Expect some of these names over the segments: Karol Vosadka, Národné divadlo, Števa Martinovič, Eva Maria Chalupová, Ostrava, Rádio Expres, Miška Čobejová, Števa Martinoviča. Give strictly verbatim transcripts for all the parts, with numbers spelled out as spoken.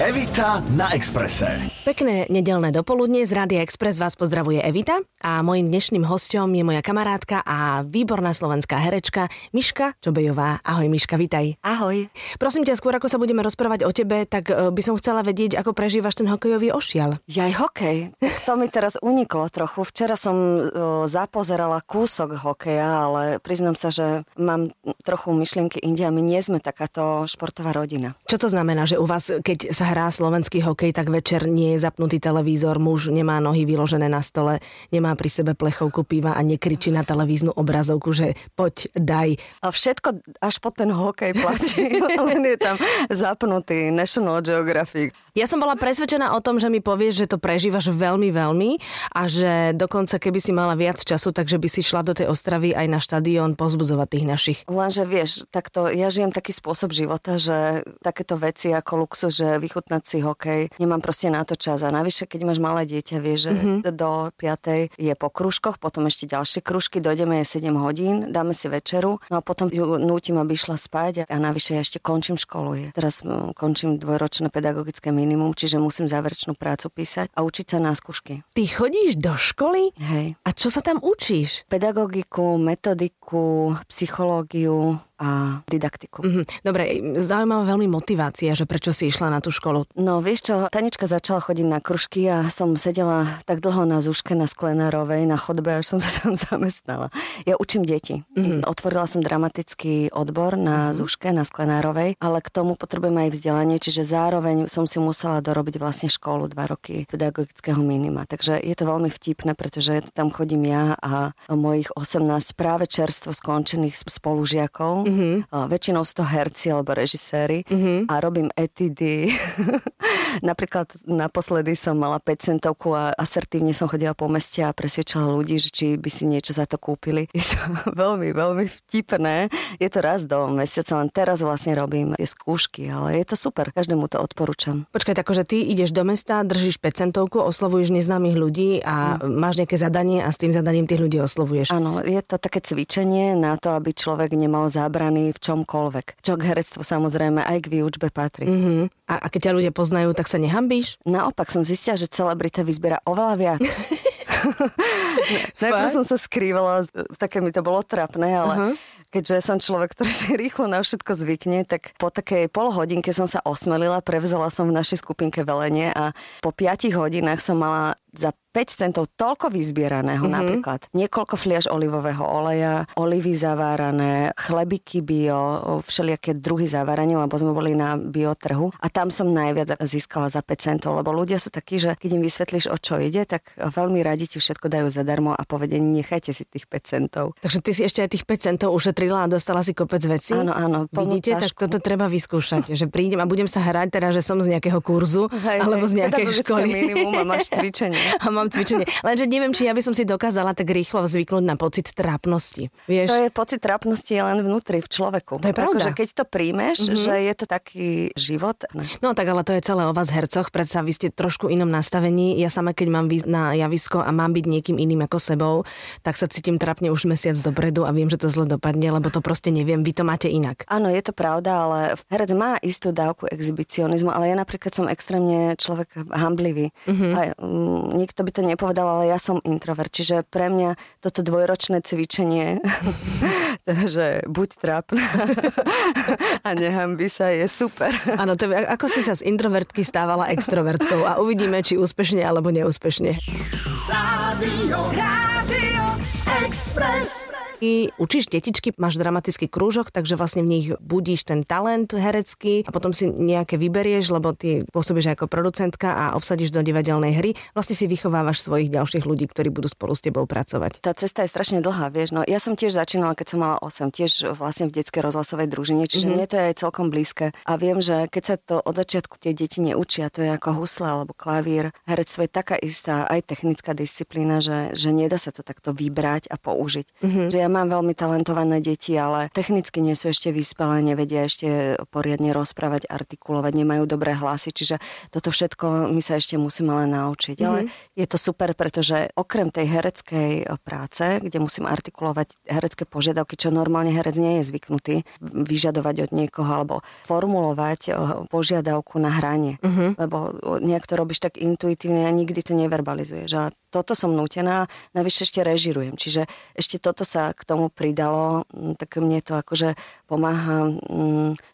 Evita na Exprese. Pekné nedeľné dopoludne, z Rádia Expres vás pozdravuje Evita a mojím dnešným hosťom je moja kamarátka a výborná slovenská herečka Miška Čobejová. Ahoj Miška, vitaj. Ahoj. Prosím ťa, skôr ako sa budeme rozprávať o tebe, tak by som chcela vedieť, ako prežívaš ten hokejový ošial. Jaj, hokej. To mi teraz uniklo trochu. Včera som zapozerala kúsok hokeja, ale priznám sa, že mám trochu myšlienky inde a my nie sme takáto športová rodina. Čo to znamená, že u vás, keď sa hrá slovenský hokej, tak večer nie je zapnutý televízor, muž nemá nohy vyložené na stole, nemá pri sebe plechovku piva a nekričí na televíznu obrazovku, že poď, daj. A všetko až po ten hokej platí, len je tam zapnutý National Geographic. Ja som bola presvedčená o tom, že mi povieš, že to prežívaš veľmi, veľmi a že dokonca keby si mala viac času, takže by si šla do tej Ostravy aj na štadión pozbudzovať tých našich. Lenže vieš, takto ja žijem taký spôsob života, že takéto veci ako luxus, že vychutnať si hokej, nemám proste na to čas a navyše, keď máš malé dieťa, vieš, že mm-hmm. do piatej je po krúžkoch, potom ešte ďalšie krúžky, dojdeme je sedem hodín, dáme si večeru, no a potom ju nútim, aby išla spať a navyše ja ešte končím školu. Je. Teraz končím dvojročné pedagogické minimum, čiže musím záverečnú prácu písať a učiť sa na skúšky. Ty chodíš do školy? Hej. A čo sa tam učíš? Pedagogiku, metodiku, psychológiu a didaktiku. Mm-hmm. Dobre, zaujímavá veľmi motivácia, že prečo si išla na tú školu. No vieš čo, Tanička začala chodiť na kružky a som sedela tak dlho na Zúške, na Sklenárovej, na chodbe, až som sa tam zamestnala. Ja učím deti. Mm-hmm. Otvorila som dramatický odbor na mm-hmm. Zúške, na Sklenárovej, ale k tomu potrebujem aj vzdelanie, čiže zároveň som si musela dorobiť vlastne školu dva roky pedagogického minima. Takže je to veľmi vtipné, pretože tam chodím ja a mojich osemnásť práve čerstvo skončených spolužiakov. Mm-hmm. Väčšinou sú to herci alebo režiséri mm-hmm. a robím etidy. Napríklad naposledy som mala päťcentovku a asertívne som chodila po meste a presvedčala ľudí, že či by si niečo za to kúpili. Je to veľmi, veľmi vtipné. Je to raz do mesiaca, len teraz vlastne robím tie skúšky, ale je to super. Každému to odporúčam. Počkaj, takže ty ideš do mesta, držíš päťcentovku, oslovuješ neznámych ľudí a mm. máš nejaké zadanie a s tým zadaním tých ľudí oslovuješ. Áno, je to také cvičenie na to, aby človek nemal záber v čomkoľvek. Čo k herectvu samozrejme aj k výučbe patrí. Mm-hmm. A, a keď ťa ľudia poznajú, tak sa nehambíš? Naopak som zistila, že celebrita vyzbiera oveľa viac. Najprv som sa skrývala, také mi to bolo trapné, ale... Uh-huh. Keďže som človek, ktorý si rýchlo na všetko zvykne, tak po takej polhodinke som sa osmelila, prevzala som v našej skupinke velenie a po piatich hodinách som mala za päť centov toľko vyzbieraného, mm-hmm. napríklad niekoľko fliaž olivového oleja, olivy zavárané, chlebiky bio, všelijaké druhy zaváranie, lebo sme boli na biotrhu a tam som najviac získala za päť centov, lebo ľudia sú takí, že keď im vysvetlíš, o čo ide, tak veľmi radi ti všetko dajú zadarmo a povedia, nechajte si tých päť centov. Takže ty si ešte aj tých päť centov ušetrila a dostala si kopec vecí. Áno, áno. Vidíte, tak toto treba vyskúšať, že prídem a budem sa hrať teda, že som z nejakého kurzu, hej, alebo z nejakej školy. Minimum a máš cvičenie. A mám cvičenie. Lenže neviem, či ja by som si dokázala tak rýchlo zvyknúť na pocit trápnosti. Vieš? To je pocit trápnosti len vnútri v človeku. To je pravda. Akože keď to príjmeš, mm-hmm. že je to taký život. No tak ale to je celé o vás hercoch, predsa vy ste trošku inom nastavení. Ja sama keď mám výsť na javisko a mám byť niekým iným ako sebou, tak sa cítim trápne už mesiac dopredu a viem, že to zle dopadne, lebo to proste neviem, vy to máte inak. Áno, je to pravda, ale herec má istú dávku exhibicionizmu, ale ja napríklad som extrémne človek hamblivý. Mm-hmm. A um, nikto by to nepovedal, ale ja som introvert, čiže pre mňa toto dvojročné cvičenie, že buď trápna a nehambi sa, je super. Áno, to by, ako si sa z introvertky stávala extrovertkou a uvidíme, či úspešne alebo neúspešne. Rádio, Rádio Expres. Ty učíš detičky, máš dramatický krúžok, takže vlastne v nich budíš ten talent herecký a potom si nejaké vyberieš, lebo ty pôsobíš ako producentka a obsadíš do divadelnej hry. Vlastne si vychovávaš svojich ďalších ľudí, ktorí budú spolu s tebou pracovať. Tá cesta je strašne dlhá, vieš. No ja som tiež začínala, keď som mala osem, tiež vlastne v detskej rozhlasovej družine, čiže mm-hmm. mne to je aj celkom blízke. A viem, že keď sa to od začiatku tie deti neučia, to je ako husla alebo klavír, herectvo je taká istá aj technická disciplína, že, že nedá sa to takto vybrať a použiť. Mm-hmm. Že ja mám veľmi talentované deti, ale technicky nie sú ešte vyspelé, nevedia ešte poriadne rozprávať, artikulovať, nemajú dobré hlasy, čiže toto všetko my sa ešte musíme len naučiť. Mm-hmm. Ale je to super, pretože okrem tej hereckej práce, kde musím artikulovať herecké požiadavky, čo normálne herec nie je zvyknutý, vyžadovať od niekoho alebo formulovať požiadavku na hranie, mm-hmm. lebo nejak to robíš tak intuitívne a nikdy to neverbalizuješ. A toto som nútená, navyše ešte režirujem, čiže ešte toto sa k tomu pridalo, tak mne to akože pomáha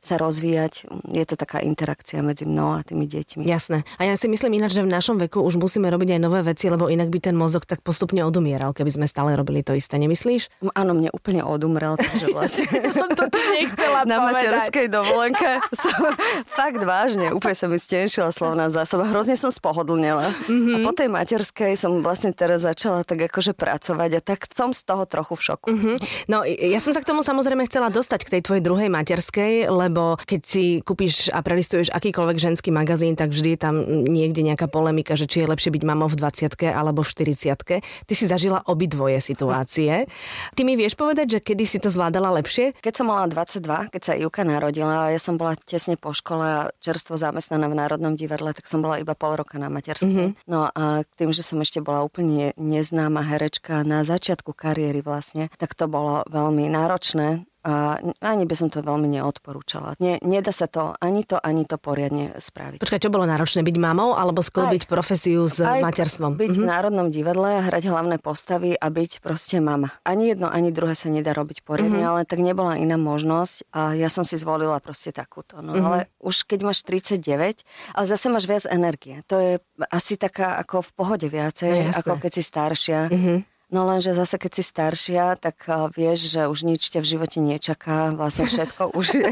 sa rozvíjať. Je to taká interakcia medzi mnou a tými deťmi. Jasné. A ja si myslím ináč, že v našom veku už musíme robiť aj nové veci, lebo inak by ten mozog tak postupne odumieral, keby sme stále robili to isté, nemyslíš? Áno, mne úplne odumrel, takže vlastne. Ja som to tu nechcela na povedať. Na materskej dovolenke som fakt vážne, úplne sa mi stenšila slovná zásoba. Hrozne som spohodlnela. Mm-hmm. A po tej materskej som vlastne teraz začala tak akože pracovať a tak som z toho trochu v šoku. Mm-hmm. No ja som sa k tomu samozrejme chcela dostať, k tej tvojej druhej materskej, lebo keď si kúpiš a prelistuješ akýkoľvek ženský magazín, tak vždy je tam niekde nejaká polemika, že či je lepšie byť mamou v dvadsiatke alebo v štyridsiatke. Ty si zažila obidvoje situácie. Ty mi vieš povedať, že kedy si to zvládala lepšie? Keď som mala dvadsaťdva, keď sa Juka narodila, ja som bola tesne po škole a čerstvo zamestnaná v Národnom divadle, tak som bola iba pol roka na materskej. Mm-hmm. No a tým, že som ešte bola úplne neznáma herečka na začiatku kariéry vlastne, tak to bolo veľmi náročné a ani by som to veľmi neodporúčala. Ne, nedá sa to ani to, ani to poriadne spraviť. Počkaj, čo bolo náročné? Byť mamou alebo skĺbiť profesiu s aj materstvom? Byť mhm. v Národnom divadle, hrať hlavné postavy a byť proste mama. Ani jedno, ani druhé sa nedá robiť poriadne, mhm. ale tak nebola iná možnosť a ja som si zvolila proste takúto. No, mhm. ale už keď máš tridsaťdeväť, ale zase máš viac energie. To je asi taká ako v pohode viacej, no, ako keď si staršia. Mhm. No lenže zase, keď si staršia, tak vieš, že už nič ťa v živote nečaká. Vlastne všetko už je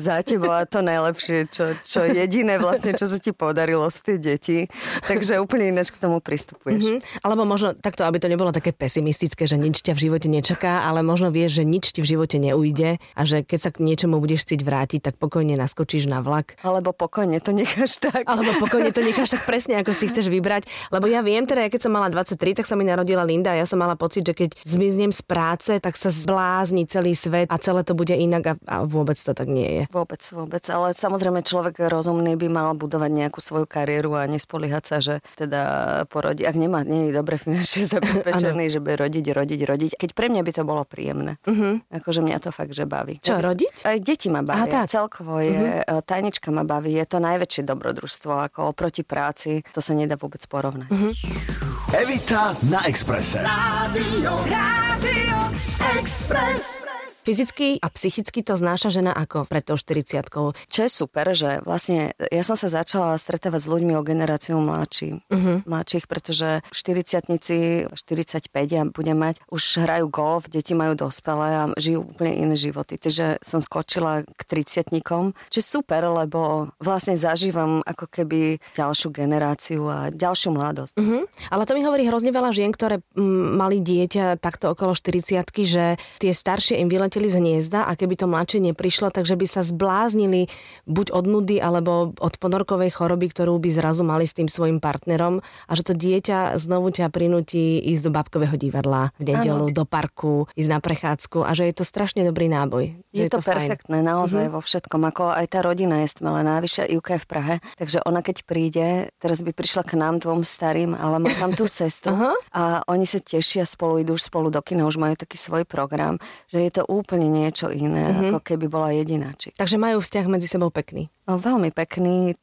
za tebou a to najlepšie, čo, čo jediné vlastne, čo sa ti podarilo z tie deti. Takže úplne ináč k tomu pristupuješ. Mm-hmm. Alebo možno takto, aby to nebolo také pesimistické, že nič ťa v živote nečaká, ale možno vieš, že nič ti v živote neujde a že keď sa k niečomu budeš chcieť vrátiť, tak pokojne naskočíš na vlak. Alebo pokojne to necháš tak. Alebo pokojne to necháš tak presne, ako si chceš vybrať. Lebo ja viem, teda, keď som mala dvadsaťtri, tak sa mi narodila Linda. Ja som mala pocit, že keď zmiznem z práce, tak sa zblázni celý svet a celé to bude inak a, a vôbec to tak nie je. Vôbec, vôbec, ale samozrejme človek rozumný by mal budovať nejakú svoju kariéru a nespoliehať sa, že teda porodí, ak nemá, nie je dobre finančne zabezpečený, že by rodiť, rodiť, rodiť. Keď pre mňa by to bolo príjemné. Uh-huh. Akože mňa to fakt, že baví. Čo, rodiť? Aj deti ma bavia. Aha, celkovo je, uh-huh. tajnička ma baví, je to najväčšie dobrodružstvo, ako oproti práci, to sa nedá vôbec porovnať. Uh-huh. Evita na Expresse. Rádio, Rádio Express. Fyzicky a psychicky to znáša žena ako pred tou štyridsiatkou. Čo je super, že vlastne ja som sa začala stretávať s ľuďmi o generáciu mladší, uh-huh. mladších, pretože štyridsiatnici, štyridsaťpäť ja budem mať, už hrajú golf, deti majú dospelé a žijú úplne iné životy. Takže som skočila k tridsiatnikom, čo je super, lebo vlastne zažívam ako keby ďalšiu generáciu a ďalšiu mladosť. Uh-huh. Ale to mi hovorí hrozne veľa žien, ktoré m, mali dieťa takto okolo štyridsiatky, že tie staršie im vyleteli z hniezda a keby to mladšie neprišlo, takže by sa zbláznili buď od nudy alebo od ponorkovej choroby, ktorú by zrazu mali s tým svojim partnerom a že to dieťa znovu ťa prinúti ísť do bábkového divadla v nedeľu, do parku, ísť na prechádzku a že je to strašne dobrý náboj. Je, je to, to perfektné, fajn. Naozaj mm-hmm. vo všetkom, ako aj tá rodina je stmelená, vyššia Juka je v Prahe, takže ona keď príde, teraz by prišla k nám dvom starým, ale má tam tú sestru a oni sa tešia spolu, idú už spolu do kina, už majú taký svoj program, že je to úplne niečo iné, mm-hmm. ako keby bola jedináčik. Takže majú vzťah medzi sebou pekný. No, veľmi pekný.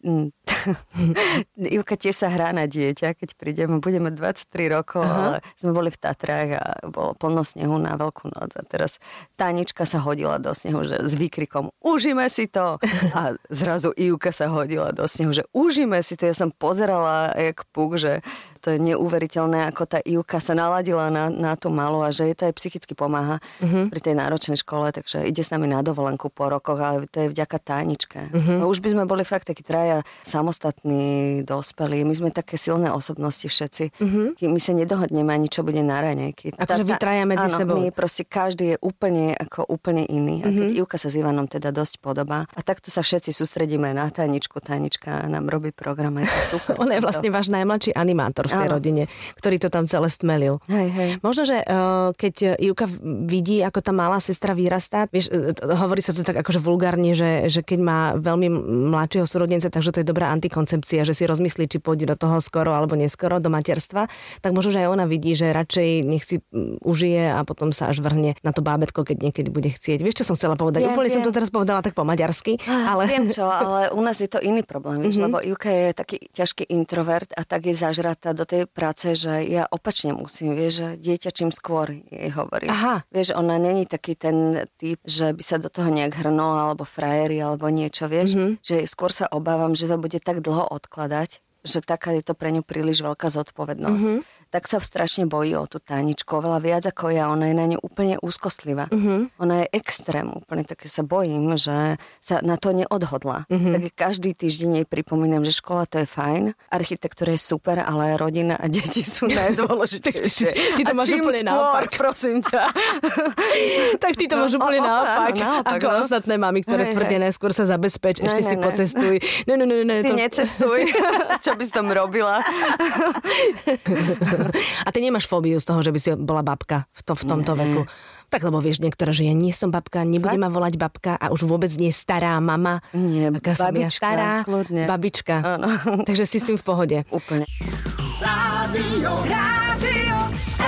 Ivka tiež sa hrá na dieťa, keď prídeme, budeme dvadsaťtri rokov, uh-huh. ale sme boli v Tatrách a bolo plno snehu na Veľkú noc a teraz Tánička sa hodila do snehu, že s výkrikom užíme si to a zrazu Ivka sa hodila do snehu, že užíme si to. Ja som pozerala jak puk, že to je neuveriteľné, ako tá Ivka sa naladila na, na tú malú a že jej to aj psychicky pomáha uh-huh. pri tej náročnej škole, takže ide s nami na dovolenku po rokoch a to je vďaka Táničke. Uh-huh. No už by sme boli fakt takí traja samostatní, dospelí. My sme také silné osobnosti všetci. Uh-huh. My sa nedohodneme ani, čo bude na raňajky. Akože vy traja medzi sebou. Áno, my proste každý je úplne, ako úplne iný. Uh-huh. A keď Ivka sa s Ivanom teda dosť podobá. A takto sa všetci sústredíme na Táničku. Tánička nám robí program a je to super. Ona je vlastne váš najmladší animátor. v tej Áno. rodine, ktorý to tam celé stmelil. Hej, hej. Možno, že uh, keď Ivka vidí, ako tá malá sestra vyrastá, vieš, hovorí sa to tak akože vulgárne, že, že keď má veľmi mladšieho súrodenca, takže to je dobrá antikoncepcia, že si rozmyslí, či pôjde do toho skoro alebo neskoro, do materstva, tak možno, že aj ona vidí, že radšej nech si užije a potom sa až vrhne na to bábätko, keď niekedy bude chcieť. Vieš, čo som chcela povedať? Viem, Úplne viem. som to teraz povedala tak po maďarsky. Ale... Viem čo, ale u nás je to iný problém, vieš, mm-hmm. lebo Ivka je taký ťažký introvert a tak je zažratá do tej práce, že ja opačne musím, vieš, že dieťa čím skôr jej hovorí. Aha. Vieš, ona není taký ten typ, že by sa do toho nejak hrnula, alebo frajeri, alebo niečo, vieš, mm-hmm. že skôr sa obávam, že to bude tak dlho odkladať, že taká je to pre ňu príliš veľká zodpovednosť. Mm-hmm. Tak sa strašne bojí o tú Táničku, oveľa viac ako ja. Ona je na ňu úplne úzkostlivá. Mm-hmm. Ona je extrém, úplne také sa bojím, že sa na to neodhodla. Mm-hmm. Tak každý týždeň jej pripomínam, že škola to je fajn, architektúra je super, ale rodina a deti sú najdôležitejšie. Ty to a máš čím úplne skôr, prosím ťa. Tak ty to no, máš úplne o, naopak, naopak, ako no? ostatné mami, ktoré tvrdia najskôr sa zabezpeč, ne, ešte ne, si ne. pocestuj. No, no, no, no, ty to... necestuj, čo by si tam robila. A ty nemáš fóbiu z toho, že by si bola babka v, to, v tomto nie. veku? Tak, lebo vieš, niektoré, že ja nie som babka, nebude ma volať babka a už vôbec nie stará mama. Nie, Aká babička, ja stará, kľudne. Babička. Ano. Takže si s tým v pohode. Úplne. Rádio, Rádio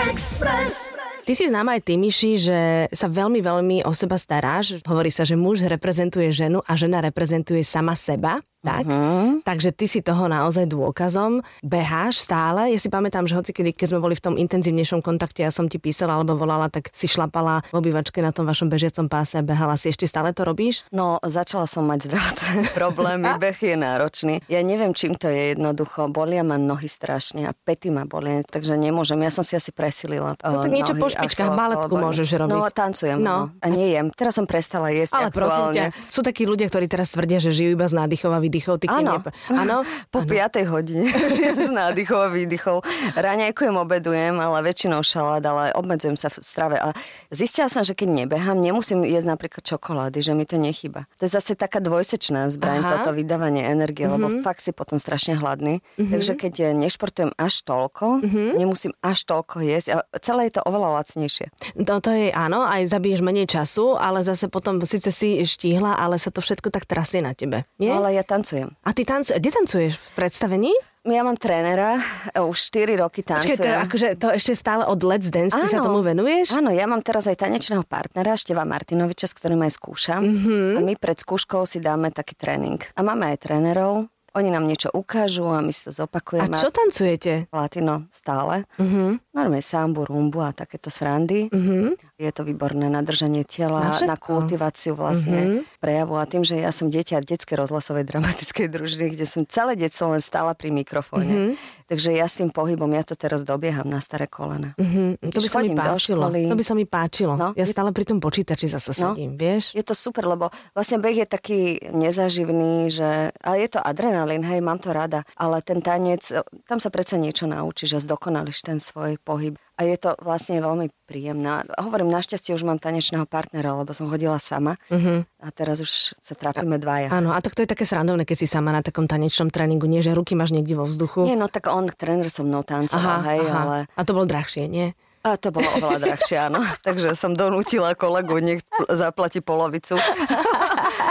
Expres. Ty si známa aj ty, Miši, že sa veľmi, veľmi o seba staráš. Hovorí sa, že muž reprezentuje ženu a žena reprezentuje sama seba. Tak? Uh-huh. Takže ty si toho naozaj dôkazom. Beháš stále. Ja si pamätám, že hoci, kedy, keď sme boli v tom intenzívnejšom kontakte, ja som ti písala alebo volala, tak si šlapala v obývačke na tom vašom bežiacom páse a behala si. Ešte stále to robíš? No, začala som mať zdravotné problémy. Beh je náročný. Ja neviem, čím to je jednoducho. Bolia ma nohy strašne a päty ma bolia, takže nemôžem. Ja som si asi presilila. No, tak niečo po špičkách, baletku môžeš robiť. No, tancujem. No. A nejem. Teraz som prestala jesť. Ale prosím ťa, sú takí ľudia, ktorí teraz tvrdia, že žijú iba z nádychov a výdychov. Áno. Áno. Po piatej hodine žijem z nádychov a výdychov. Raňajkujem, obedujem, ale väčšinou šalát, ale obmedzujem sa v strave. A zistila som, že keď nebehám, nemusím jesť napríklad čokolády, že mi to nechýba. To je zase taká dvojsečná zbraň, toto vydávanie energie, mm-hmm. lebo fakt si potom strašne hladný. Mm-hmm. Takže keď nešportujem až toľko, mm-hmm. nemusím až toľko jesť. A celé je to oveľa lacnejšie. No to je áno, aj zabiješ menej času, ale zase potom síce si štíhla, ale sa to všetko tak trasie na tebe. Nie? Ale ja tancujem. A ty tancuješ? Kde tancuješ? V predstavení? Ja mám trénera, už štyri roky tancujem. Počkej, to, akože, to ešte stále od Let's Dance, áno, ty sa tomu venuješ? Áno, ja mám teraz aj tanečného partnera, Števa Martinoviča, s ktorým aj skúšam. Mm-hmm. A my pred skúškou si dáme taký tréning. A máme aj trénerov. Oni nám niečo ukážu a my si to zopakujeme. A čo tancujete? Latino stále. Uh-huh. Normálne sambu, rumbu a takéto srandy. Uh-huh. Je to výborné na držanie tela, na, na kultiváciu vlastne uh-huh. prejavu. A tým, že ja som dieťa detskej rozhlasovej dramatickej družiny, kde som celé detstvo len stála pri mikrofóne. Uh-huh. Takže ja s tým pohybom, ja to teraz dobieham na staré kolena. Mm-hmm. To by sa mi páčilo. To by sa mi páčilo. No, ja stále to... pri tom počítači zase no, sedím, vieš? Je to super, lebo vlastne beh je taký nezaživný, že... Ale je to adrenalín, hej, mám to rada. Ale ten tanec, tam sa predsa niečo naučí, že zdokonališ ten svoj pohyb. A je to vlastne veľmi príjemná. Hovorím, našťastie už mám tanečného partnera, lebo som hodila sama uh-huh. a teraz už sa trápime dvaja. Áno, a tak to je také srandovné, keď si sama na takom tanečnom tréningu, nie že ruky máš niekde vo vzduchu. Nie, no tak on, tréner so mnou tancoval, aha, hej, aha. ale... A to bolo drahšie, nie? A to bolo oveľa drahšie, áno. Takže som donútila kolegu, nech zaplatí polovicu.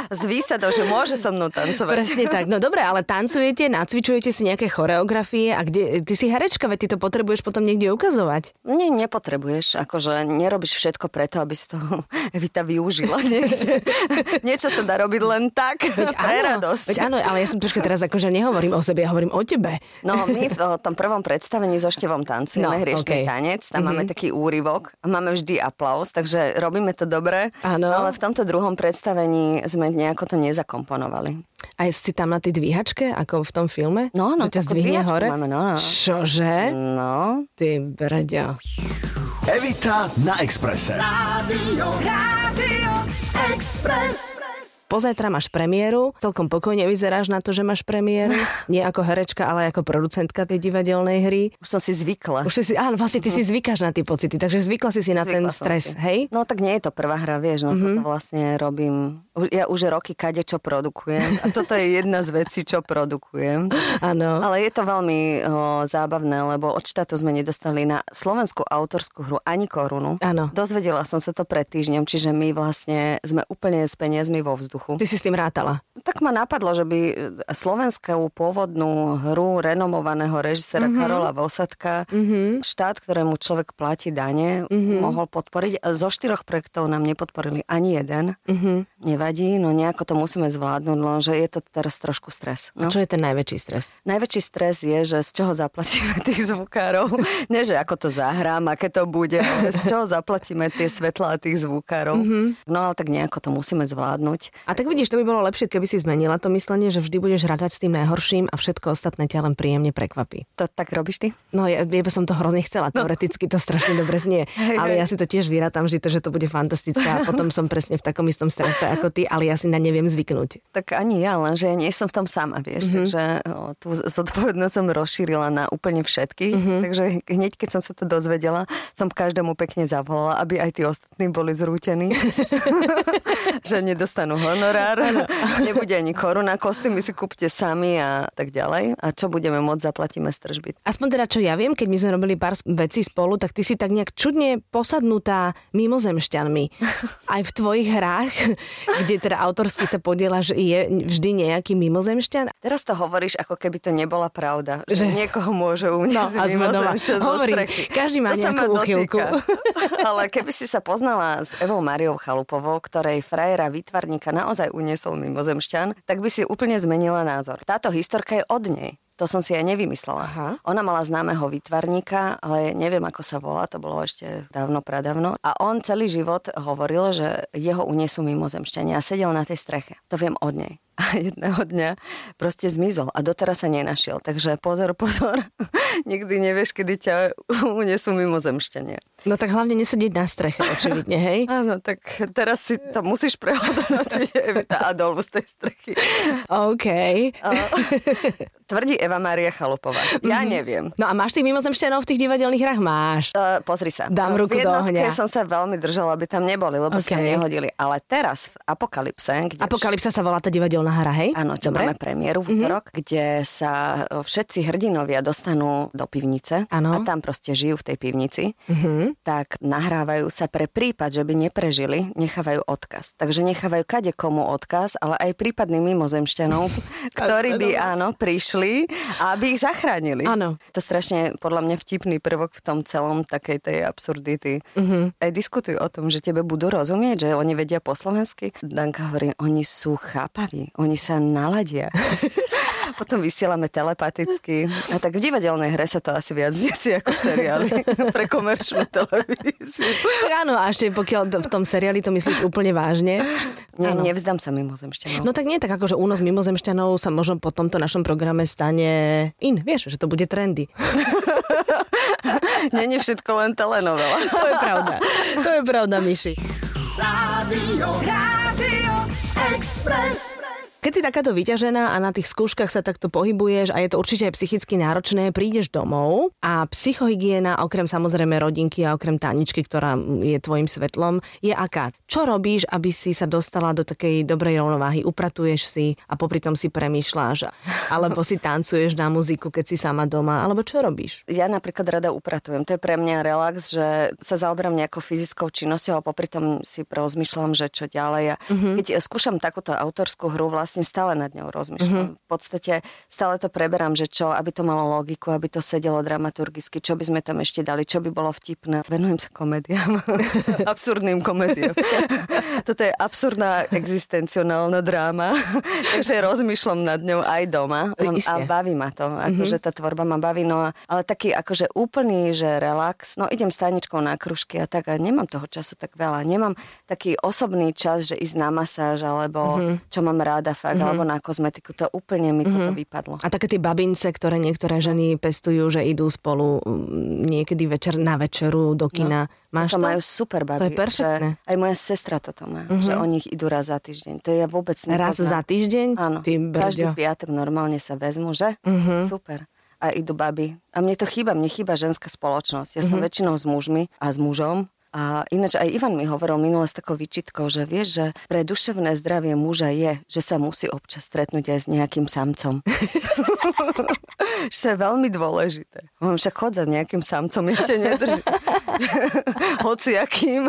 S výsadou, že môže so mnou tancovať. Presne tak. No dobre, ale tancujete, nacvičujete si nejaké choreografie a kde, ty si herečka, veď ty to potrebuješ potom niekde ukazovať. Nie, nepotrebuješ. Akože nerobíš všetko preto, aby si to Evita využila niekde. Niečo sa dá robiť len tak. Veď pre áno, radosť. Veď áno, ale ja som troška teraz akože nehovorím o sebe, ja hovorím o tebe. No my v tom prvom predstavení so Števom tancujeme no, hriešný okay. tanec. Tam mm-hmm. máme taký úryvok a máme vždy aplauz, takže robíme to dobre, ano. Ale v tomto druhom predstavení sme nejako to nezakomponovali. A si tam na tej dvíhačke, ako v tom filme? No, no, takú dvíhačku hore? Máme, no, no. Čože? No. Ty brďo. Evita na Exprese. Rádio, Rádio Expres. Pozajtra máš premiéru, celkom pokojne vyzeráš na to, že máš premiéru. Nie ako herečka, ale ako producentka tej divadelnej hry. Už som si zvykla. Už si, áno, vlastne ty si zvykáš na tie pocity, takže zvykla si si na zvykla ten stres, si. Hej? No tak nie je to prvá hra, vieš, no mm-hmm. toto vlastne robím. Ja už roky kade čo produkujem a toto je jedna z vecí, čo produkujem. Áno. Ale je to veľmi o, zábavné, lebo od štátu sme nedostali na slovenskú autorskú hru ani korunu. Áno. Dozvedela som sa to pred týždňom, čiže my vlastne sme úplne s peniazmi vo vzduchu. Ty si s tým rátala? Tak ma napadlo, že by slovenskú pôvodnú hru renomovaného režisera mm-hmm. Karola Vosadka, mm-hmm. štát, ktorému človek platí dane, mm-hmm. mohol podporiť. Zo štyroch projektov nám nepodporili ani jeden. Mm-hmm. Vadí, no nejako to musíme zvládnuť, lenže je to teraz trošku stres. No? A čo je ten najväčší stres? Najväčší stres je, že z čoho zaplatíme tých zvukárov. Nie, že ako to zahrám, aké to bude, ale z čoho zaplatíme tie svetlá a tých zvukárov. Mm-hmm. No ale tak nejako to musíme zvládnuť. A tak vidíš, to by bolo lepšie, keby si zmenila to myslenie, že vždy budeš radať s tým najhorším a všetko ostatné ťa len príjemne prekvapí. To tak robíš ty? No ja, ja by som to hrozne chcela, teoreticky to strašne dobre znie, ale ja si to tiež vyrátam, že to, že to bude fantastické a potom som presne v takom istom strese ako ty, ale ja si na neviem zvyknúť. Tak ani ja, lenže ja nie som v tom sama, vieš, mm-hmm. takže o, tú zodpovednosť som rozšírila na úplne všetkých, mm-hmm. takže hneď, keď som sa to dozvedela, som každému pekne zavolala, aby aj tí ostatní boli zrútení, že nedostanú honorár, nebude ani koruna, kostýmy si kúpte sami a tak ďalej. A čo budeme môcť, zaplatíme z tržby. Aspoň teda, čo ja viem, keď my sme robili pár vecí spolu, tak ty si tak nejak čudne posadnutá mimozemšťanmi. Aj v tvojich hrách, kde teda autorsky sa podieľa, že je vždy nejaký mimozemšťan. Teraz to hovoríš, ako keby to nebola pravda. Že, že... niekoho môže uniesť no, mimozemšťan zo strechy. Každý má to nejakú uchylku. Ale keby si sa poznala s Evou Mariou Chalupovou, ktorej frajera výtvarníka naozaj uniesol mimozemšťan, tak by si úplne zmenila názor. Táto historka je od nej. To som si aj nevymyslela. Aha. Ona mala známeho výtvarníka, ale neviem, ako sa volá, to bolo ešte dávno, pradávno. A on celý život hovoril, že jeho uniesú mimozemšťania a sedel na tej streche. To viem od nej. A jedného dňa proste zmizol a doteraz sa nenašiel. Takže pozor, pozor, nikdy nevieš, kedy ťa uniesú mimozemšťania. No tak hlavne nesedieť na streche, očividne, hej? Áno, tak teraz si to musíš prehodnúť, Evita, a dolu z tej strechy. OK. Tvrdí Eva Maria Chalupová. Ja mm-hmm. neviem. No a máš tých mimozemšťanov v tých divadelných hrách? Máš. Uh, pozri sa. Dám ruku do ohňa. V jednotke som sa veľmi držala, aby tam neboli, lebo okay. sa nehodili. Ale teraz v Apokalypse... Apokalypsa vš... sa volá tá divadelná hra, hej? Áno, čo dobre. Máme premiéru v útorok, mm-hmm. kde sa všetci hrdinovia dostanú do pivnice ano. A tam proste žijú v tej pivnici, mm-hmm. tak nahrávajú sa pre prípad, že by neprežili, nechávajú odkaz. Takže nechávajú kade komu odkaz, ale aj prípadným mimozemšťanom, ktorí by áno, prišli a aby ich zachránili. Áno. To strašne podľa mňa vtipný prvok v tom celom takej tej absurdity. Mm-hmm. Aj diskutujú o tom, že tebe budú rozumieť, že oni vedia po slovensky. Danka hovorí, oni sú chápaví. Oni sa naladia. Potom vysielame telepaticky. A tak v divadelnej hre sa to asi viac nesie ako v seriáli pre komerčnú televíziu. Áno, a ešte pokiaľ v tom seriáli to myslíš úplne vážne. Nie, nevzdám sa mimozemšťanov. No tak nie, tak akože únos mimozemšťanov sa možno po tomto našom programe stane in. Vieš, že to bude trendy. Není všetko len telenovela. To je pravda. To je pravda, Miši. Rádio, Rádio Expres. Keď si takáto vyťažená a na tých skúškach sa takto pohybuješ a je to určite aj psychicky náročné, prídeš domov a psychohygiena, okrem samozrejme rodinky a okrem Taničky, ktorá je tvojim svetlom, je aká? Čo robíš, aby si sa dostala do takej dobrej rovnováhy? Upratuješ si a popri tom si premýšľaš, alebo si tancuješ na muziku, keď si sama doma, alebo čo robíš? Ja napríklad rada upratujem. To je pre mňa relax, že sa zaoberám nejakou fyzickou činnosťou a popri tom si rozmýšľam, že čo ďalej. Mm-hmm. Keď skúšam takúto autorskú hru, vlastne stále nad ňou rozmýšľam. Mm-hmm. V podstate stále to preberám, že čo, aby to malo logiku, aby to sedelo dramaturgicky, čo by sme tam ešte dali, čo by bolo vtipné. Venujem sa komédiám. Absurdným komédiám. Toto je absurdná existencionálna dráma, takže rozmýšľam nad ňou aj doma. A baví ma to, akože tá tvorba ma baví, no ale taký akože úplný, že relax, no idem s Taničkou na kružky a tak a nemám toho času tak veľa. Nemám taký osobný čas, že ísť na masáž, alebo mm-hmm. čo mám ráda, fakt, mm-hmm. alebo na kozmetiku. To úplne mi mm-hmm. toto vypadlo. A také tie babince, ktoré niektoré ženy pestujú, že idú spolu niekedy večer na večeru do kina. No. Máš to? Majú super babi. To je perfektné. Aj moja sestra toto má, mm-hmm. že oni idú raz za týždeň. To je vôbec nepozná. Raz za týždeň? Áno. Každý piatok normálne sa vezmu, že? Mm-hmm. Super. A idú babi. A mne to chýba, mne chýba ženská spoločnosť. Ja mm-hmm. som väčšinou s mužmi a s mužom. A ináč aj Ivan mi hovoril minule s takou výčitkou, že vieš, že pre duševné zdravie muža je, že sa musí občas stretnúť aj s nejakým samcom. Že to je veľmi dôležité. Mám však chod za nejakým samcom, ja ťa nedržím. Hociakým.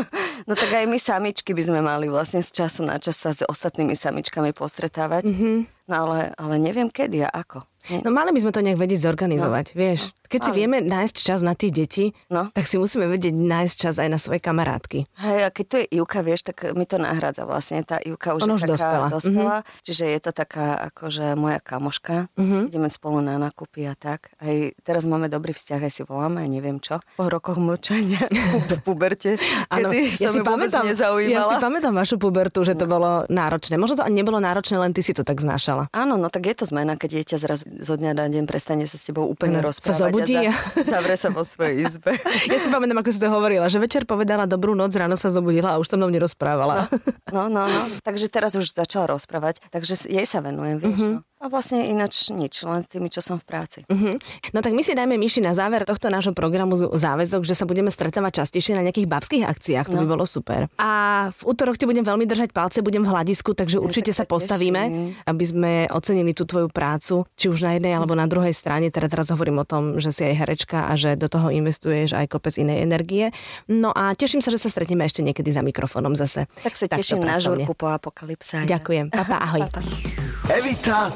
No tak aj my samičky by sme mali vlastne z času na čas sa s ostatnými samičkami postretávať. Mm-hmm. No ale, ale neviem kedy a ako. No mali by sme to nejak vedieť zorganizovať, no, vieš. Keď si ale... vieme nájsť čas na tie deti, no, tak si musíme vedieť nájsť čas aj na svoje kamarátky. Hej, a keď tu je Ivka, vieš, tak mi to nahrádza vlastne. Tá Ivka už, už je taká dospelá. Mm-hmm. Čiže je to taká akože moja kamoška. Mm-hmm. Ideme spolu na nákupy a tak. Aj teraz máme dobrý vzťah, aj si voláme, aj neviem čo. Po rokoch mlčania v puberte, kedy ja som ju vôbec nezaujímala. Ja si pamätám vašu pubertu, že to no. bolo náročné. Možno to nebolo náročné, len ty si to tak znášala. Áno, no tak je to zmena, keď dieťa zrazu zo dňa na deň prestane sa s tebou úplne mm, rozprávať. Sa zobudí. A za, zavre sa vo svojej izbe. Ja si pamätám, ako si to hovorila, že večer povedala dobrú noc, ráno sa zobudila a už so mnou nerozprávala. No, no, no, no. Takže teraz už začala rozprávať, takže jej sa venujem, vieš, mm-hmm. no. A vlastne ináč nič, len tými, čo som v práci. Uh-huh. No tak my si dajme, Miši, na záver tohto nášho programu záväzok, že sa budeme stretávať častejšie na nejakých babských akciách, to no. by bolo super. A v útorok ti budem veľmi držať palce, budem v hľadisku, takže určite ja, tak sa postavíme, teším. Aby sme ocenili tú tvoju prácu, či už na jednej uh-huh. alebo na druhej strane. Teda teraz hovorím o tom, že si aj herečka a že do toho investuješ aj kopec inej energie. No a teším sa, že sa stretneme ešte niekedy za mikrofónom zase. Tak sa tak teším na žurku po apokalypse. Ďakujem. Papa, ahoj. Pa, pa.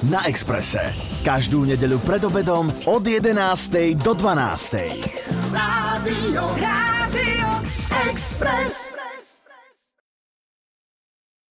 Na Exprese. Každú nedeľu pred obedom od jedenástej do dvanástej. Rádio, Rádio Expres.